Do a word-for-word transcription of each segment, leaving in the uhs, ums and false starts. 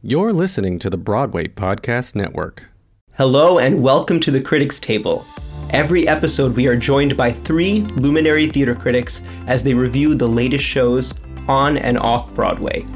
You're listening to the Broadway Podcast Network. Hello and welcome to the Critics Table. Every episode we are joined by three luminary theater critics as they review the latest shows on and off Broadway.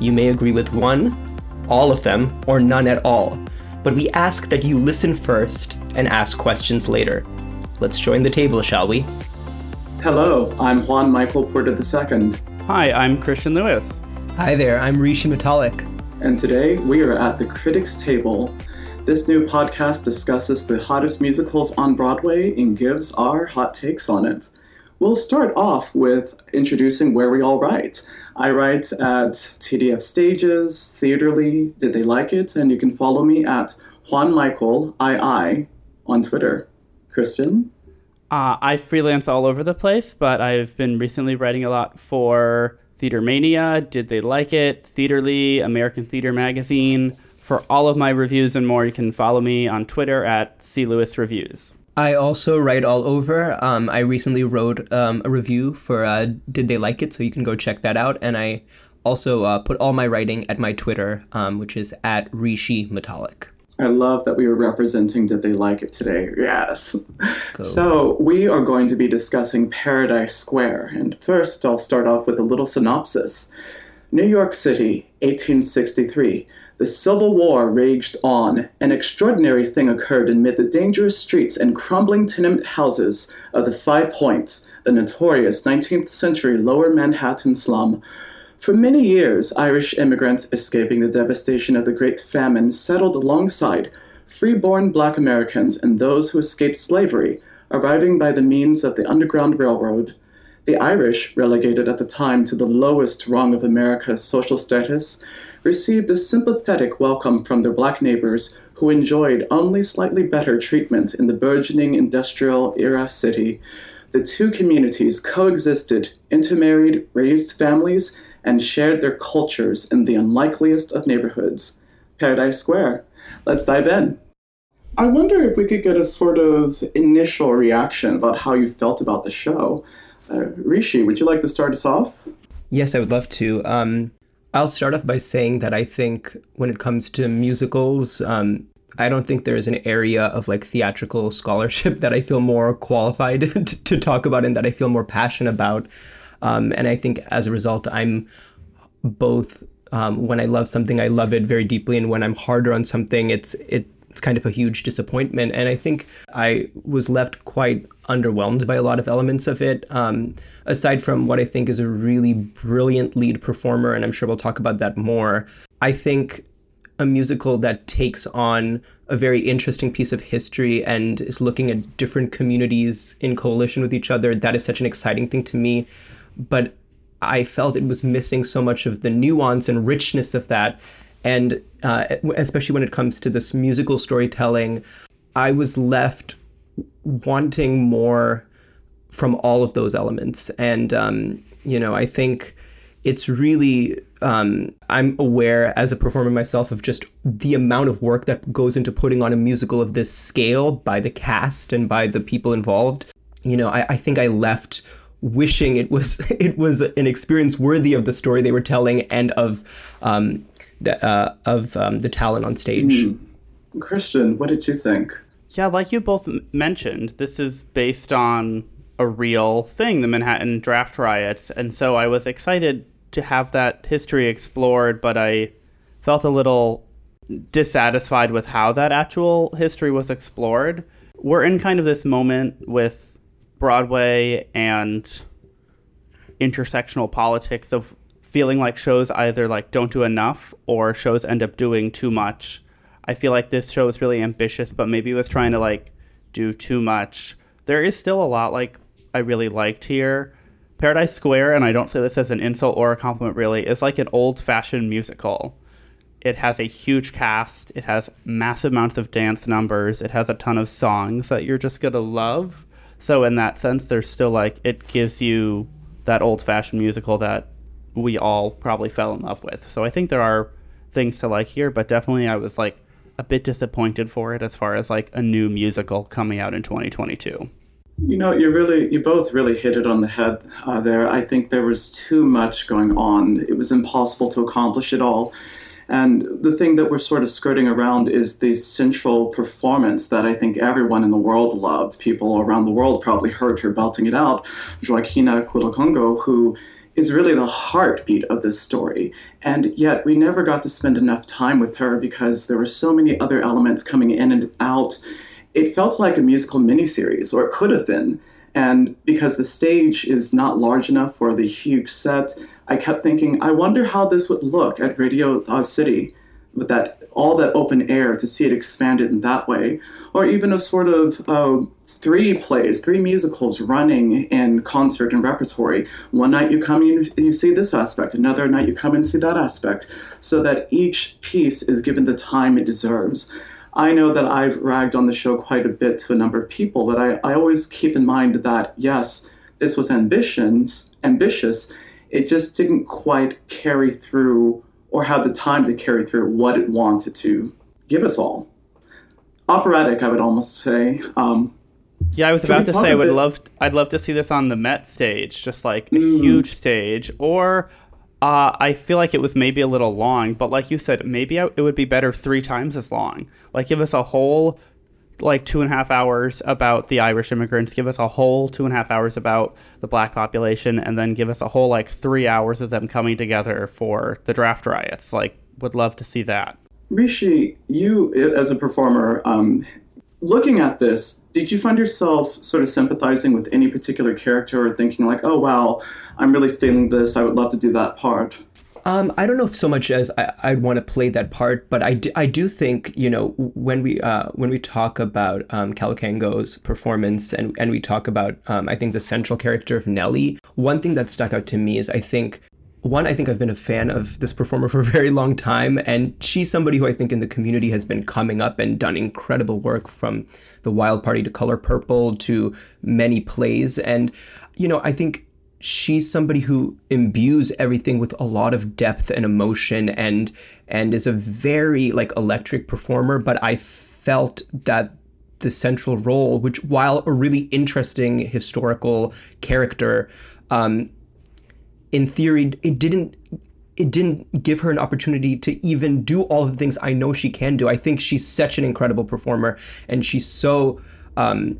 You may agree with one, all of them, or none at all, but we ask that you listen first and ask questions later. Let's join the table, shall we? Hello, I'm Juan Michael Porter the Second. Hi, I'm Christian Lewis. Hi there, I'm Rishi Mutalik. And today we are at the Critics Table. This new podcast discusses the hottest musicals on Broadway and gives our hot takes on it. We'll start off with introducing where we all write. I write at T D F Stages, Theaterly, Did They Like It? And you can follow me at Juan Michael two on Twitter. Christian? Uh, I freelance all over the place, but I've been recently writing a lot for Theater Mania, Did They Like It?, Theaterly, American Theater Magazine. For all of my reviews and more, you can follow me on Twitter at C Lewis Reviews. I also write all over. Um, I recently wrote um, a review for uh, Did They Like It?, so you can go check that out. And I also uh, put all my writing at my Twitter, um, which is at Rishi Mutalik. I love that we were representing Did They Like It today. Yes. Cool. So we are going to be discussing Paradise Square. And first, I'll start off with a little synopsis. New York City, eighteen sixty-three. The Civil War raged on. An extraordinary thing occurred amid the dangerous streets and crumbling tenement houses of the Five Points, the notorious nineteenth century lower Manhattan slum. For many years, Irish immigrants escaping the devastation of the Great Famine settled alongside free-born black Americans and those who escaped slavery, arriving by the means of the Underground Railroad. The Irish, relegated at the time to the lowest rung of America's social status, received a sympathetic welcome from their black neighbors who enjoyed only slightly better treatment in the burgeoning industrial-era city. The two communities coexisted, intermarried, raised families, and shared their cultures in the unlikeliest of neighborhoods. Paradise Square. Let's dive in. I wonder if we could get a sort of initial reaction about how you felt about the show. Uh, Rishi, would you like to start us off? Yes, I would love to. Um, I'll start off by saying that I think when it comes to musicals, um, I don't think there is an area of like theatrical scholarship that I feel more qualified to talk about and that I feel more passionate about. Um, and I think as a result, I'm both, um, when I love something, I love it very deeply. And when I'm harder on something, it's it, it's kind of a huge disappointment. And I think I was left quite underwhelmed by a lot of elements of it, um, aside from what I think is a really brilliant lead performer. And I'm sure we'll talk about that more. I think a musical that takes on a very interesting piece of history and is looking at different communities in coalition with each other, that is such an exciting thing to me. But I felt it was missing so much of the nuance and richness of that. And uh, especially when it comes to this musical storytelling, I was left wanting more from all of those elements. And, um, you know, I think it's really, um, I'm aware as a performer myself of just the amount of work that goes into putting on a musical of this scale by the cast and by the people involved. You know, I, I think I left wishing it was it was an experience worthy of the story they were telling and of um, the uh, of um, the talent on stage. Mm. Christian, what did you think? Yeah, like you both m- mentioned, this is based on a real thing, the Manhattan draft riots, and so I was excited to have that history explored, but I felt a little dissatisfied with how that actual history was explored. We're in kind of this moment with Broadway and intersectional politics of feeling like shows either like don't do enough or shows end up doing too much. I feel like this show is really ambitious, but maybe it was trying to like do too much. There is still a lot like I really liked here. Paradise Square, and I don't say this as an insult or a compliment really, is like an old-fashioned musical. It has a huge cast. It has massive amounts of dance numbers. It has a ton of songs that you're just going to love. So in that sense, there's still like, it gives you that old-fashioned musical that we all probably fell in love with. So I think there are things to like here, but definitely I was like a bit disappointed for it as far as like a new musical coming out in twenty twenty-two. You know, you really, you both really hit it on the head uh, there. I think there was too much going on. It was impossible to accomplish it all. And the thing that we're sort of skirting around is the central performance that I think everyone in the world loved. People around the world probably heard her belting it out, Joaquina Kulakongo, who is really the heartbeat of this story. And yet we never got to spend enough time with her because there were so many other elements coming in and out. It felt like a musical miniseries, or it could have been. And because the stage is not large enough for the huge set, I kept thinking, I wonder how this would look at Radio uh, City, with that all that open air, to see it expanded in that way. Or even a sort of uh, three plays, three musicals running in concert and repertory. One night you come and you, you see this aspect, another night you come and see that aspect, so that each piece is given the time it deserves. I know that I've ragged on the show quite a bit to a number of people, but I, I always keep in mind that, yes, this was ambitions, ambitious. It just didn't quite carry through or have the time to carry through what it wanted to give us all. Operatic, I would almost say. Um, yeah, I was about to say, I would love, I'd love to see this on the Met stage, just like a mm. huge stage, or... Uh, I feel like it was maybe a little long, but like you said, maybe I, it would be better three times as long. Like give us a whole like two and a half hours about the Irish immigrants, give us a whole two and a half hours about the black population, and then give us a whole like three hours of them coming together for the draft riots. Like would love to see that. Rishi, you as a performer, um, looking at this, did you find yourself sort of sympathizing with any particular character or thinking like, oh, wow, I'm really feeling this. I would love to do that part. Um, I don't know if so much as I, I'd want to play that part, but I do, I do think, you know, when we uh, when we talk about um, Kulakongo's performance and, and we talk about, um, I think, the central character of Nellie, one thing that stuck out to me is I think One, I think I've been a fan of this performer for a very long time, and she's somebody who I think in the community has been coming up and done incredible work, from The Wild Party to Color Purple to many plays. And, you know, I think she's somebody who imbues everything with a lot of depth and emotion, and and is a very, like, electric performer. But I felt that the central role, which, while a really interesting historical character, um, in theory, it didn't it didn't give her an opportunity to even do all of the things I know she can do. I think she's such an incredible performer, and she's so um,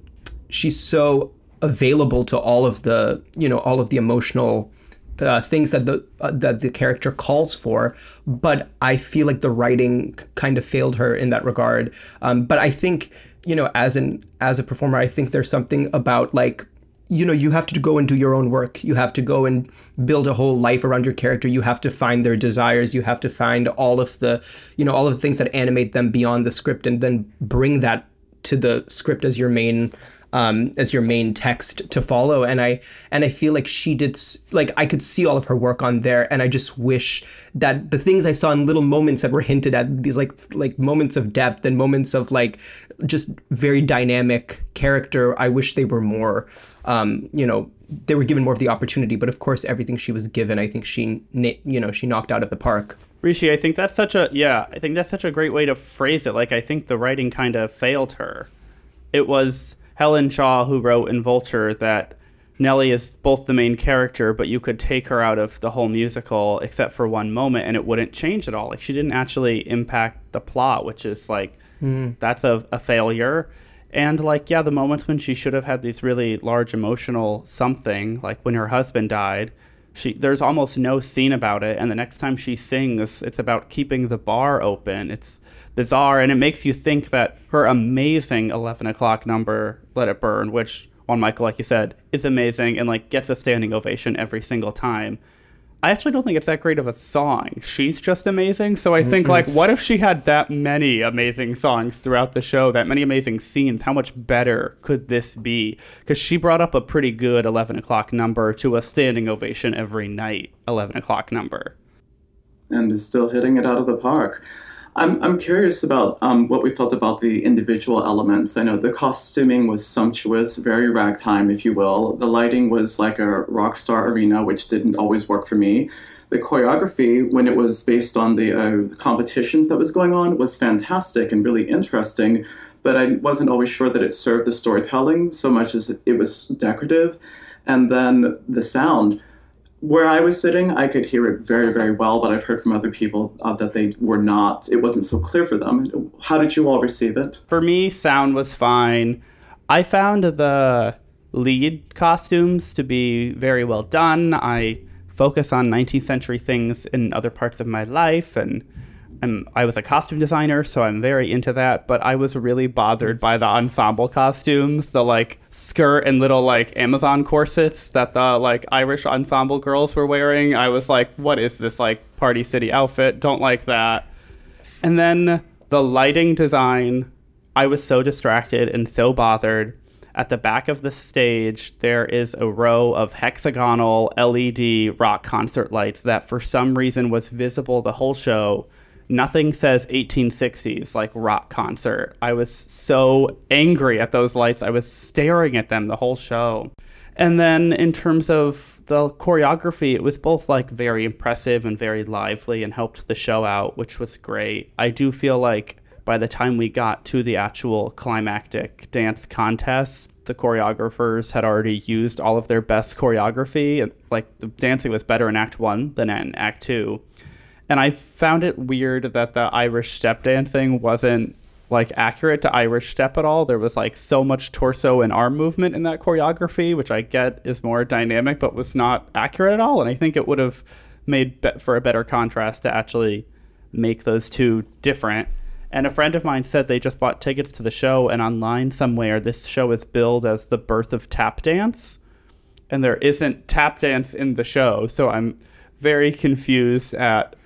she's so available to all of the you know all of the emotional uh, things that the uh, that the character calls for. But I feel like the writing kind of failed her in that regard. Um, but I think you know as an as a performer, I think there's something about like. You know, you have to go and do your own work. You have to go and build a whole life around your character. You have to find their desires. You have to find all of the, you know, all of the things that animate them beyond the script, and then bring that to the script as your main, um, as your main text to follow. And I and I feel like she did, like I could see all of her work on there. And I just wish that the things I saw in little moments that were hinted at, these like like moments of depth and moments of like just very dynamic character, I wish they were more. Um, you know, they were given more of the opportunity, but of course, everything she was given, I think she, you know, she knocked out of the park. Rishi, I think that's such a, yeah, I think that's such a great way to phrase it. Like, I think the writing kind of failed her. It was Helen Shaw who wrote in Vulture that Nellie is both the main character, but you could take her out of the whole musical except for one moment and it wouldn't change at all. Like, she didn't actually impact the plot, which is like, mm. that's a, a failure. And, like, yeah, the moments when she should have had these really large emotional something, like when her husband died, she there's almost no scene about it. And the next time she sings, it's about keeping the bar open. It's bizarre, and it makes you think that her amazing eleven o'clock number, Let It Burn, which Juan Michael, like you said, is amazing and, like, gets a standing ovation every single time. I actually don't think it's that great of a song. She's just amazing. So I think, like, what if she had that many amazing songs throughout the show, that many amazing scenes? How much better could this be? Because she brought up a pretty good eleven o'clock number to a standing ovation every night, eleven o'clock number. And is still hitting it out of the park. I'm I'm curious about um, what we felt about the individual elements. I know the costuming was sumptuous, very ragtime, if you will. The lighting was like a rock star arena, which didn't always work for me. The choreography, when it was based on the uh, competitions that was going on, was fantastic and really interesting, but I wasn't always sure that it served the storytelling so much as it was decorative. And then the sound. where I was sitting, I could hear it very, very well, but I've heard from other people uh, that they were not, it wasn't so clear for them. How did you all receive it? For me, sound was fine. I found the lead costumes to be very well done. I focus on nineteenth century things in other parts of my life, and I'm, I was a costume designer, so I'm very into that, but I was really bothered by the ensemble costumes, the, like, skirt and little, like, Amazon corsets that the, like, Irish ensemble girls were wearing. I was like, what is this, like, Party City outfit? Don't like that. And then the lighting design, I was so distracted and so bothered. At the back of the stage, there is a row of hexagonal L E D rock concert lights that, for some reason, was visible the whole show. Nothing says eighteen sixties like rock concert. I was so angry at those lights. I was staring at them the whole show. And then in terms of the choreography, it was both like very impressive and very lively and helped the show out, which was great. I do feel like by the time we got to the actual climactic dance contest, the choreographers had already used all of their best choreography. And like the dancing was better in Act One than in Act Two. And I found it weird that the Irish step dancing wasn't like accurate to Irish step at all. There was like so much torso and arm movement in that choreography, which I get is more dynamic, but was not accurate at all. And I think it would have made be- for a better contrast to actually make those two different. And a friend of mine said they just bought tickets to the show, and online somewhere, this show is billed as the birth of tap dance. And there isn't tap dance in the show. So I'm very confused at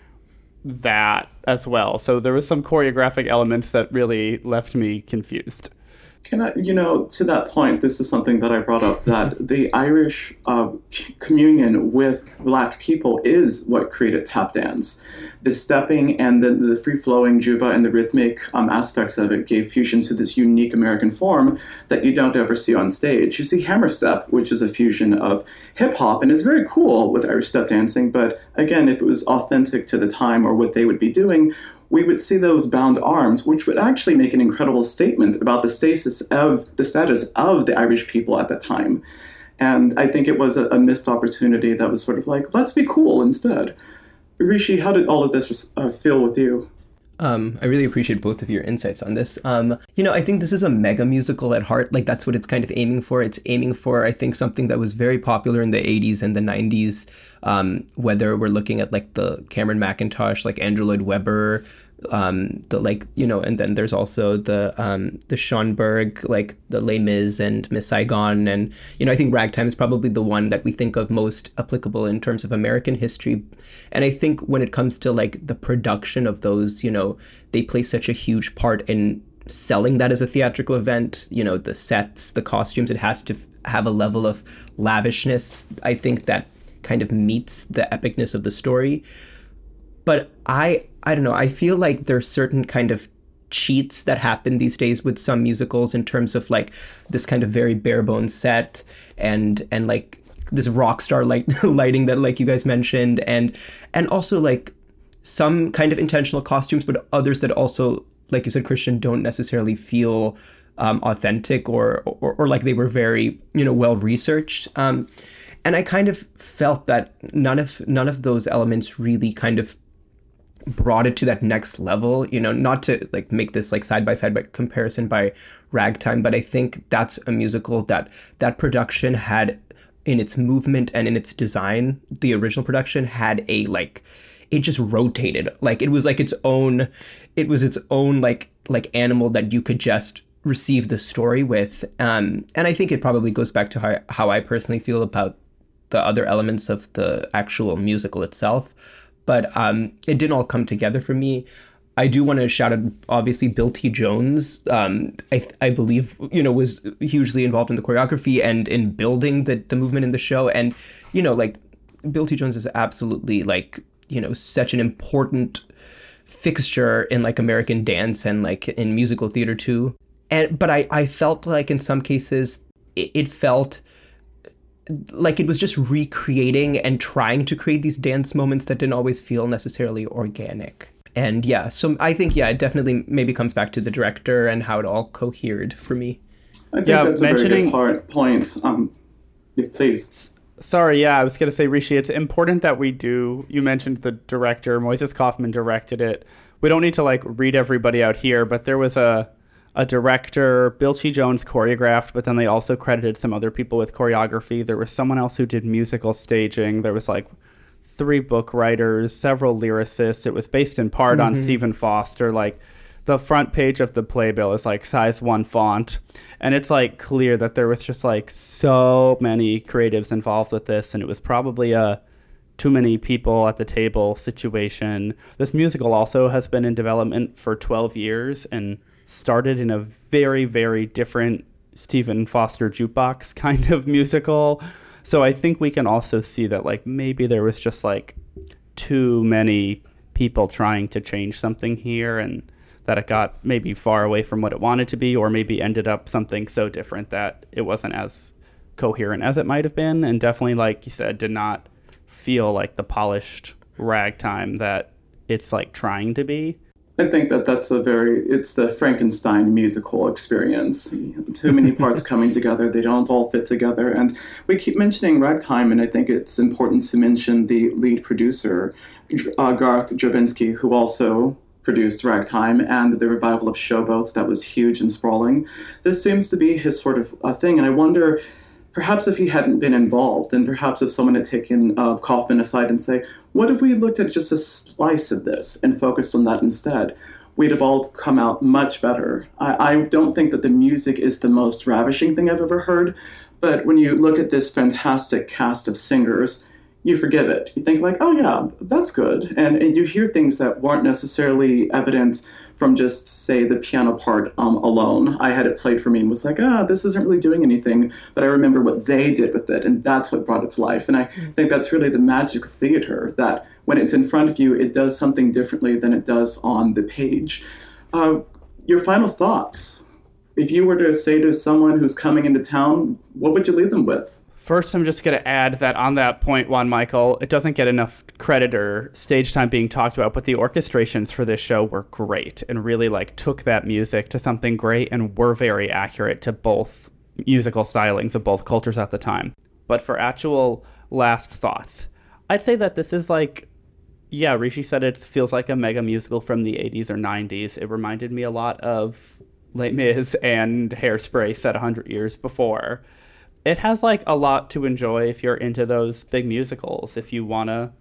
that as well. So there was some choreographic elements that really left me confused. Can I, you know, to that point, this is something that I brought up, that the Irish uh, communion with Black people is what created tap dance. The stepping and the, the free-flowing juba and the rhythmic um, aspects of it gave fusion to this unique American form that you don't ever see on stage. You see Hammerstep, which is a fusion of hip-hop and is very cool with Irish step dancing, but again, if it was authentic to the time or what they would be doing, we would see those bound arms, which would actually make an incredible statement about the status of the status of the Irish people at that time. And I think it was a, a missed opportunity that was sort of like, let's be cool instead. Rishi, how did all of this uh, feel with you? Um, I really appreciate both of your insights on this. Um, you know, I think this is a mega musical at heart. Like, that's what it's kind of aiming for. It's aiming for, I think, something that was very popular in the eighties and the nineties, um, whether we're looking at, like, the Cameron Mackintosh, like, Andrew Lloyd Webber, um, the, like, you know, and then there's also the um, the Schoenberg, like, the Les Mis and Miss Saigon. And, you know, I think Ragtime is probably the one that we think of most applicable in terms of American history. And I think when it comes to, like, the production of those, you know, they play such a huge part in selling that as a theatrical event. You know, the sets, the costumes, it has to f- have a level of lavishness, I think, that kind of meets the epicness of the story. But I, I don't know, I feel like there's certain kind of cheats that happen these days with some musicals in terms of, like, this kind of very bare bones set and, and like, this rock star light- lighting that, like, you guys mentioned. And, and also, like, some kind of intentional costumes, but others that also, like you said, Christian, don't necessarily feel um, authentic or, or or like they were very, you know, well-researched. Um, and I kind of felt that none of none of those elements really kind of brought it to that next level, you know, not to, like, make this, like, side-by-side by comparison by Ragtime, but I think that's a musical that that production had in its movement and in its design, the original production had a, like, it just rotated. Like, it was like its own, it was its own like like animal that you could just receive the story with. Um, and I think it probably goes back to how, how I personally feel about the other elements of the actual musical itself. But um, it didn't all come together for me. I do want to shout out, obviously, Bill T. Jones. Um, I, I believe, you know, was hugely involved in the choreography and in building the, the movement in the show. And, you know, like, Bill T. Jones is absolutely, like, you know, such an important fixture in, like, American dance and, like, in musical theater too. And but I, I felt like in some cases it, it felt like it was just recreating and trying to create these dance moments that didn't always feel necessarily organic. And yeah, so I think, yeah, it definitely maybe comes back to the director and how it all cohered for me. I think yeah, that's a very good part, point. Um, yeah, please. Sorry, yeah, I was going to say, Rishi, it's important that we do. You mentioned the director, Moises Kaufman directed it. We don't need to, like, read everybody out here, but there was a, a director, Bill T. Jones choreographed, but then they also credited some other people with choreography. There was someone else who did musical staging. There was, like, three book writers, several lyricists. It was based in part mm-hmm. on Stephen Foster. Like, the front page of the playbill is, like, size one font. And it's, like, clear that there was just, like, so many creatives involved with this. And it was probably a too many people at the table situation. This musical also has been in development for twelve years and started in a very, very different Stephen Foster jukebox kind of musical. So I think we can also see that, like, maybe there was just, like, too many people trying to change something here, and that it got maybe far away from what it wanted to be, or maybe ended up something so different that it wasn't as coherent as it might have been, and definitely, like you said, did not feel like the polished ragtime that it's, like, trying to be. I think that that's a very, it's the Frankenstein musical experience. Too many parts coming together, they don't all fit together. And we keep mentioning Ragtime, and I think it's important to mention the lead producer, uh, Garth Drabinsky, who also produced Ragtime and the revival of Showboat that was huge and sprawling. This seems to be his sort of a thing, and I wonder, perhaps if he hadn't been involved, and perhaps if someone had taken uh, Kaufman aside and say, what if we looked at just a slice of this and focused on that instead? We'd have all come out much better. I, I don't think that the music is the most ravishing thing I've ever heard, but when you look at this fantastic cast of singers, you forgive it. You think like, oh yeah, that's good. And, and you hear things that weren't necessarily evident from just, say, the piano part um, alone. I had it played for me and was like, ah, this isn't really doing anything. But I remember what they did with it, and that's what brought it to life. And I think that's really the magic of theater, that when it's in front of you, it does something differently than it does on the page. Uh, your final thoughts. If you were to say to someone who's coming into town, what would you leave them with? First, I'm just going to add that on that point, Juan Michael, it doesn't get enough credit or stage time being talked about, but the orchestrations for this show were great and really, like, took that music to something great and were very accurate to both musical stylings of both cultures at the time. But for actual last thoughts, I'd say that this is like, yeah, Rishi said it feels like a mega musical from the eighties or nineties. It reminded me a lot of Les Mis and Hairspray set one hundred years before. It has, like, a lot to enjoy if you're into those big musicals. If you want to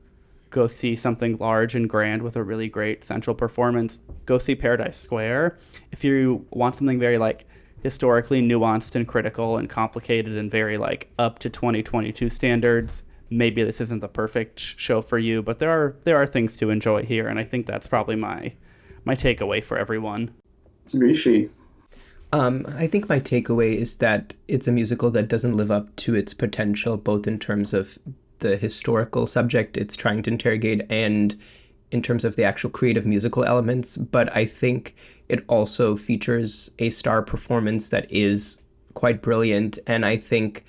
go see something large and grand with a really great central performance, go see Paradise Square. If you want something very, like, historically nuanced and critical and complicated and very, like, up to twenty twenty-two standards, maybe this isn't the perfect show for you. But there are there are things to enjoy here, and I think that's probably my my takeaway for everyone. Rishi. Um, I think my takeaway is that it's a musical that doesn't live up to its potential, both in terms of the historical subject it's trying to interrogate and in terms of the actual creative musical elements. But I think it also features a star performance that is quite brilliant. And I think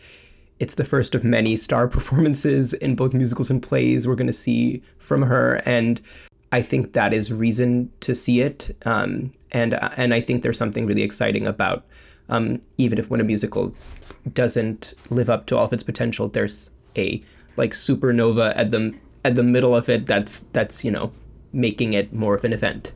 it's the first of many star performances in both musicals and plays we're going to see from her. And I think that is reason to see it, um, and and I think there's something really exciting about, um, even if when a musical doesn't live up to all of its potential, there's a like supernova at the at the middle of it that's that's you know making it more of an event.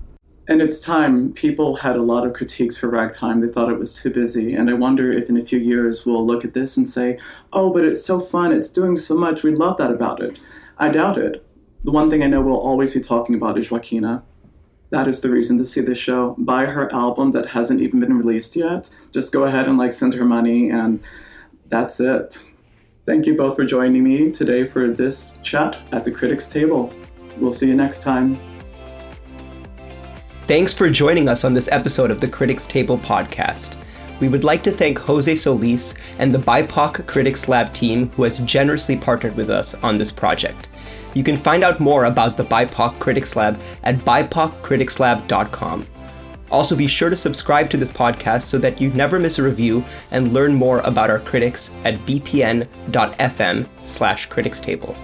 And it's time. People had a lot of critiques for Ragtime. They thought it was too busy. And I wonder if in a few years we'll look at this and say, oh, but it's so fun. It's doing so much. We love that about it. I doubt it. The one thing I know we'll always be talking about is Joaquina. That is the reason to see this show. Buy her album that hasn't even been released yet. Just go ahead and like send her money, and that's it. Thank you both for joining me today for this chat at the Critics Table. We'll see you next time. Thanks for joining us on this episode of the Critics Table podcast. We would like to thank Jose Solis and the B I P O C Critics Lab team who has generously partnered with us on this project. You can find out more about the B I P O C Critics Lab at b i p o c critics lab dot com. Also, be sure to subscribe to this podcast so that you never miss a review, and learn more about our critics at b p n dot f m slash critics table.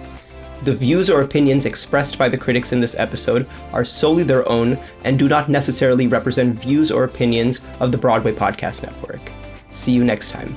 The views or opinions expressed by the critics in this episode are solely their own and do not necessarily represent views or opinions of the Broadway Podcast Network. See you next time.